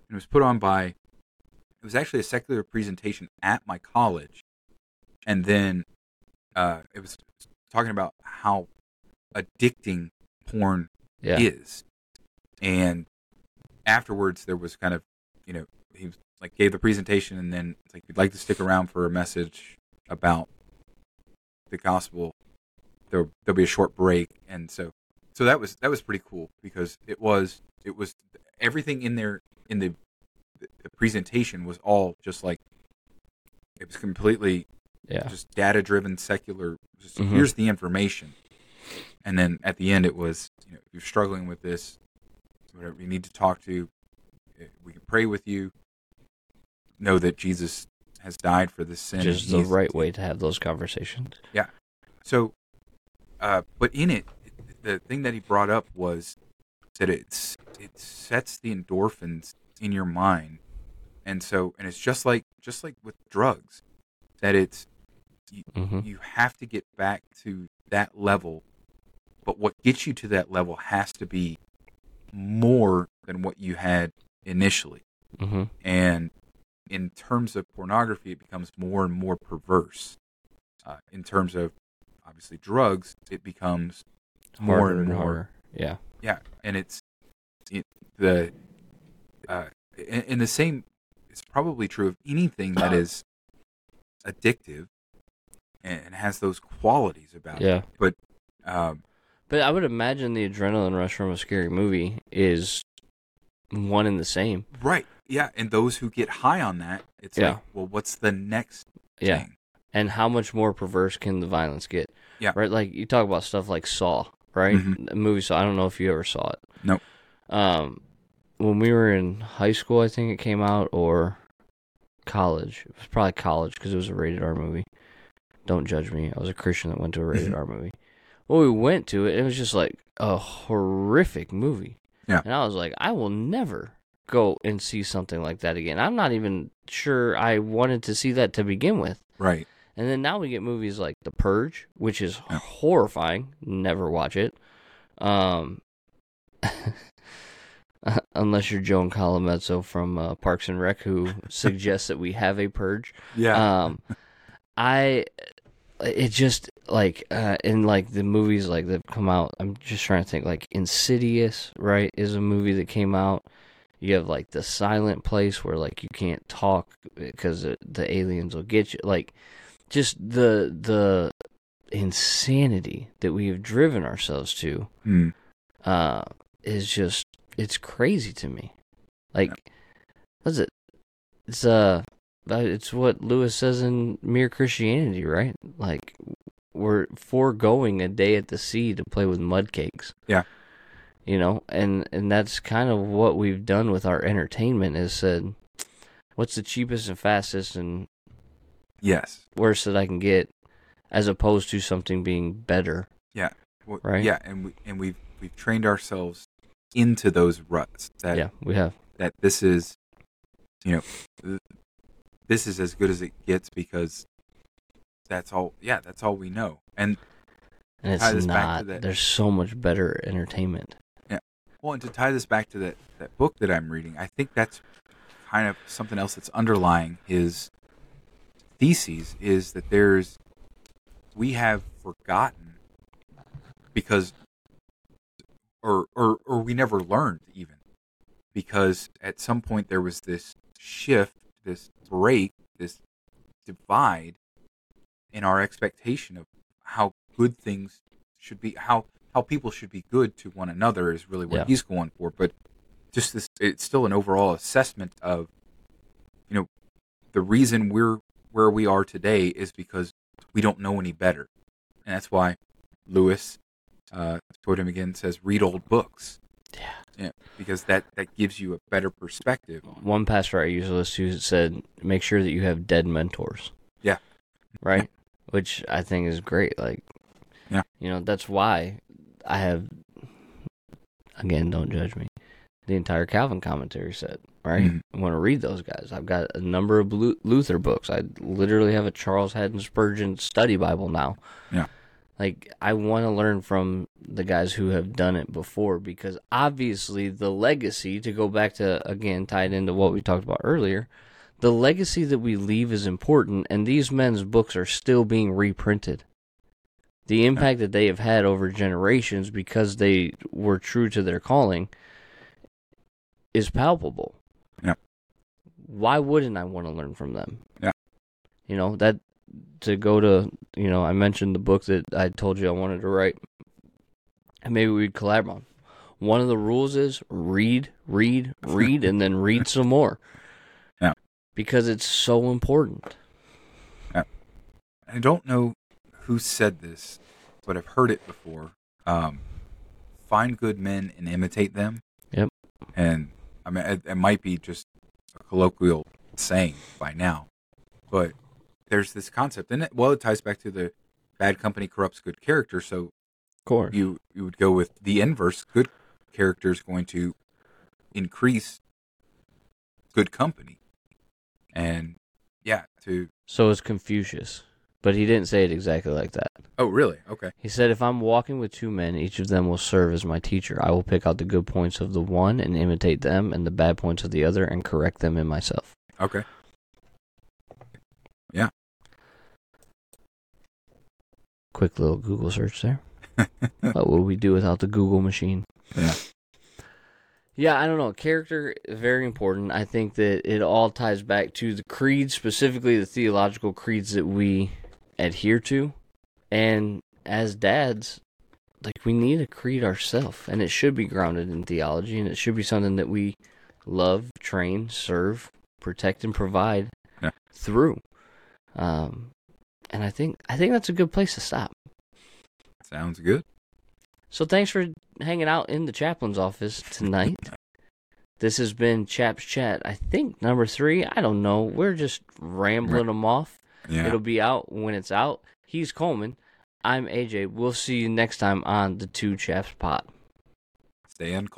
And it was put on by. It was actually a secular presentation at my college, and then uh, it was talking about how addicting porn yeah. is. And afterwards, there was kind of, you know, he was like gave the presentation, and then it's like you'd like to stick around for a message about the gospel. There'll, there'll be a short break, and so so that was that was pretty cool because it was it was everything in there in the, the presentation was all just like, it was completely yeah. just data-driven, secular, just mm-hmm. here's the information. And then at the end it was, you know, you're struggling with this, whatever you need to talk to, we can pray with you. Know that Jesus has died for this sin. Just the right way to have those conversations. Yeah. So, uh, but in it, the thing that he brought up was that it's it sets the endorphins in your mind, and so and it's just like just like with drugs, that it's you, mm-hmm. you have to get back to that level, but what gets you to that level has to be more than what you had initially, mm-hmm. and in terms of pornography, it becomes more and more perverse. Uh, in terms of, obviously, drugs, it becomes more harder and more. Harder. Yeah. Yeah, and it's it, the uh, and, and the same is probably true of anything that is addictive and, and has those qualities about yeah. it. But, um, but I would imagine the adrenaline rush from a scary movie is one and the same. Right. Yeah, and those who get high on that, it's yeah. like, well, what's the next yeah. thing? And how much more perverse can the violence get? Yeah. Right? Like, you talk about stuff like Saw, right? Mm-hmm. The movie Saw. I don't know if you ever saw it. Nope. Um, when we were in high school, I think it came out, or college. It was probably college because it was a rated R movie. Don't judge me. I was a Christian that went to a rated R movie. Well, we went to it, it was just like a horrific movie. Yeah. And I was like, I will never go and see something like that again. I'm not even sure I wanted to see that to begin with. Right. And then now we get movies like The Purge, which is yeah. horrifying. Never watch it. Um, unless you're Joan Colomezzo from uh, Parks and Rec, who suggests that we have a purge. Yeah. Um, I, it just, like, uh, in, like, the movies, like, that come out, I'm just trying to think, like, Insidious, right, is a movie that came out. You have, like, The Silent Place where, like, you can't talk because the aliens will get you. Like, just the the insanity that we have driven ourselves to mm. uh, is just, it's crazy to me. Like, yeah. what's it? It's, uh, it's what Lewis says in Mere Christianity, right? Like, we're foregoing a day at the sea to play with mud cakes. Yeah. You know, and, and that's kind of what we've done with our entertainment is said, what's the cheapest and fastest and yes worst that I can get, as opposed to something being better. Yeah, well, right. Yeah, and we and we've we've trained ourselves into those ruts. That, yeah, we have. That this is, you know, this is as good as it gets because that's all. Yeah, that's all we know, and and it's not. There's so much better entertainment. Well, and to tie this back to that, that book that I'm reading, I think that's kind of something else that's underlying his theses, is that there's, we have forgotten because, or, or, or we never learned even, because at some point there was this shift, this break, this divide in our expectation of how good things should be, how How people should be good to one another is really what yeah. he's going for, but just this—it's still an overall assessment of, you know, the reason we're where we are today is because we don't know any better, and that's why Lewis, uh, to quote him again, says, "Read old books." Yeah, yeah, because that that gives you a better perspective. On one pastor I used to listen to said, "Make sure that you have dead mentors." Yeah, right, which I think is great. Like, yeah, you know, that's why. I have, again, don't judge me, the entire Calvin commentary set, right? Mm. I want to read those guys. I've got a number of Luther books. I literally have a Charles Haddon Spurgeon study Bible now. Yeah. Like, I want to learn from the guys who have done it before because, obviously, the legacy, to go back to, again, tied into what we talked about earlier, the legacy that we leave is important, and these men's books are still being reprinted. The impact that they have had over generations because they were true to their calling is palpable. Yeah. Why wouldn't I want to learn from them? Yeah. You know, that to go to, you know, I mentioned the book that I told you I wanted to write, and maybe we'd collab on. one of the rules is read, read, read, and then read some more. Yeah. Because it's so important. Yeah. I don't know who said this, but I've heard it before. Um, find good men and imitate them. Yep. And I mean, it, it might be just a colloquial saying by now, but there's this concept in it. Well, it ties back to the bad company corrupts good character. So, of course, you you would go with the inverse. Good character is going to increase good company, and yeah, to so is Confucius. But he didn't say it exactly like that. Oh, really? Okay. He said, if I'm walking with two men, each of them will serve as my teacher. I will pick out the good points of the one and imitate them, and the bad points of the other and correct them in myself. Okay. Yeah. Quick little Google search there. What would we do without the Google machine? Yeah. Yeah, I don't know. Character, very important. I think that it all ties back to the creeds, specifically the theological creeds that we adhere to. And as dads, like, we need a creed ourselves, and it should be grounded in theology, and it should be something that we love, train, serve, protect, and provide yeah. through. Um, and I think I think that's a good place to stop. Sounds good. So thanks for hanging out in the chaplain's office tonight. This has been Chaps Chat, I think, number three. I don't know. We're just rambling them off. Yeah. It'll be out when it's out. He's Coleman. I'm A J. We'll see you next time on the Two Chaps Pod. Stay uncultured.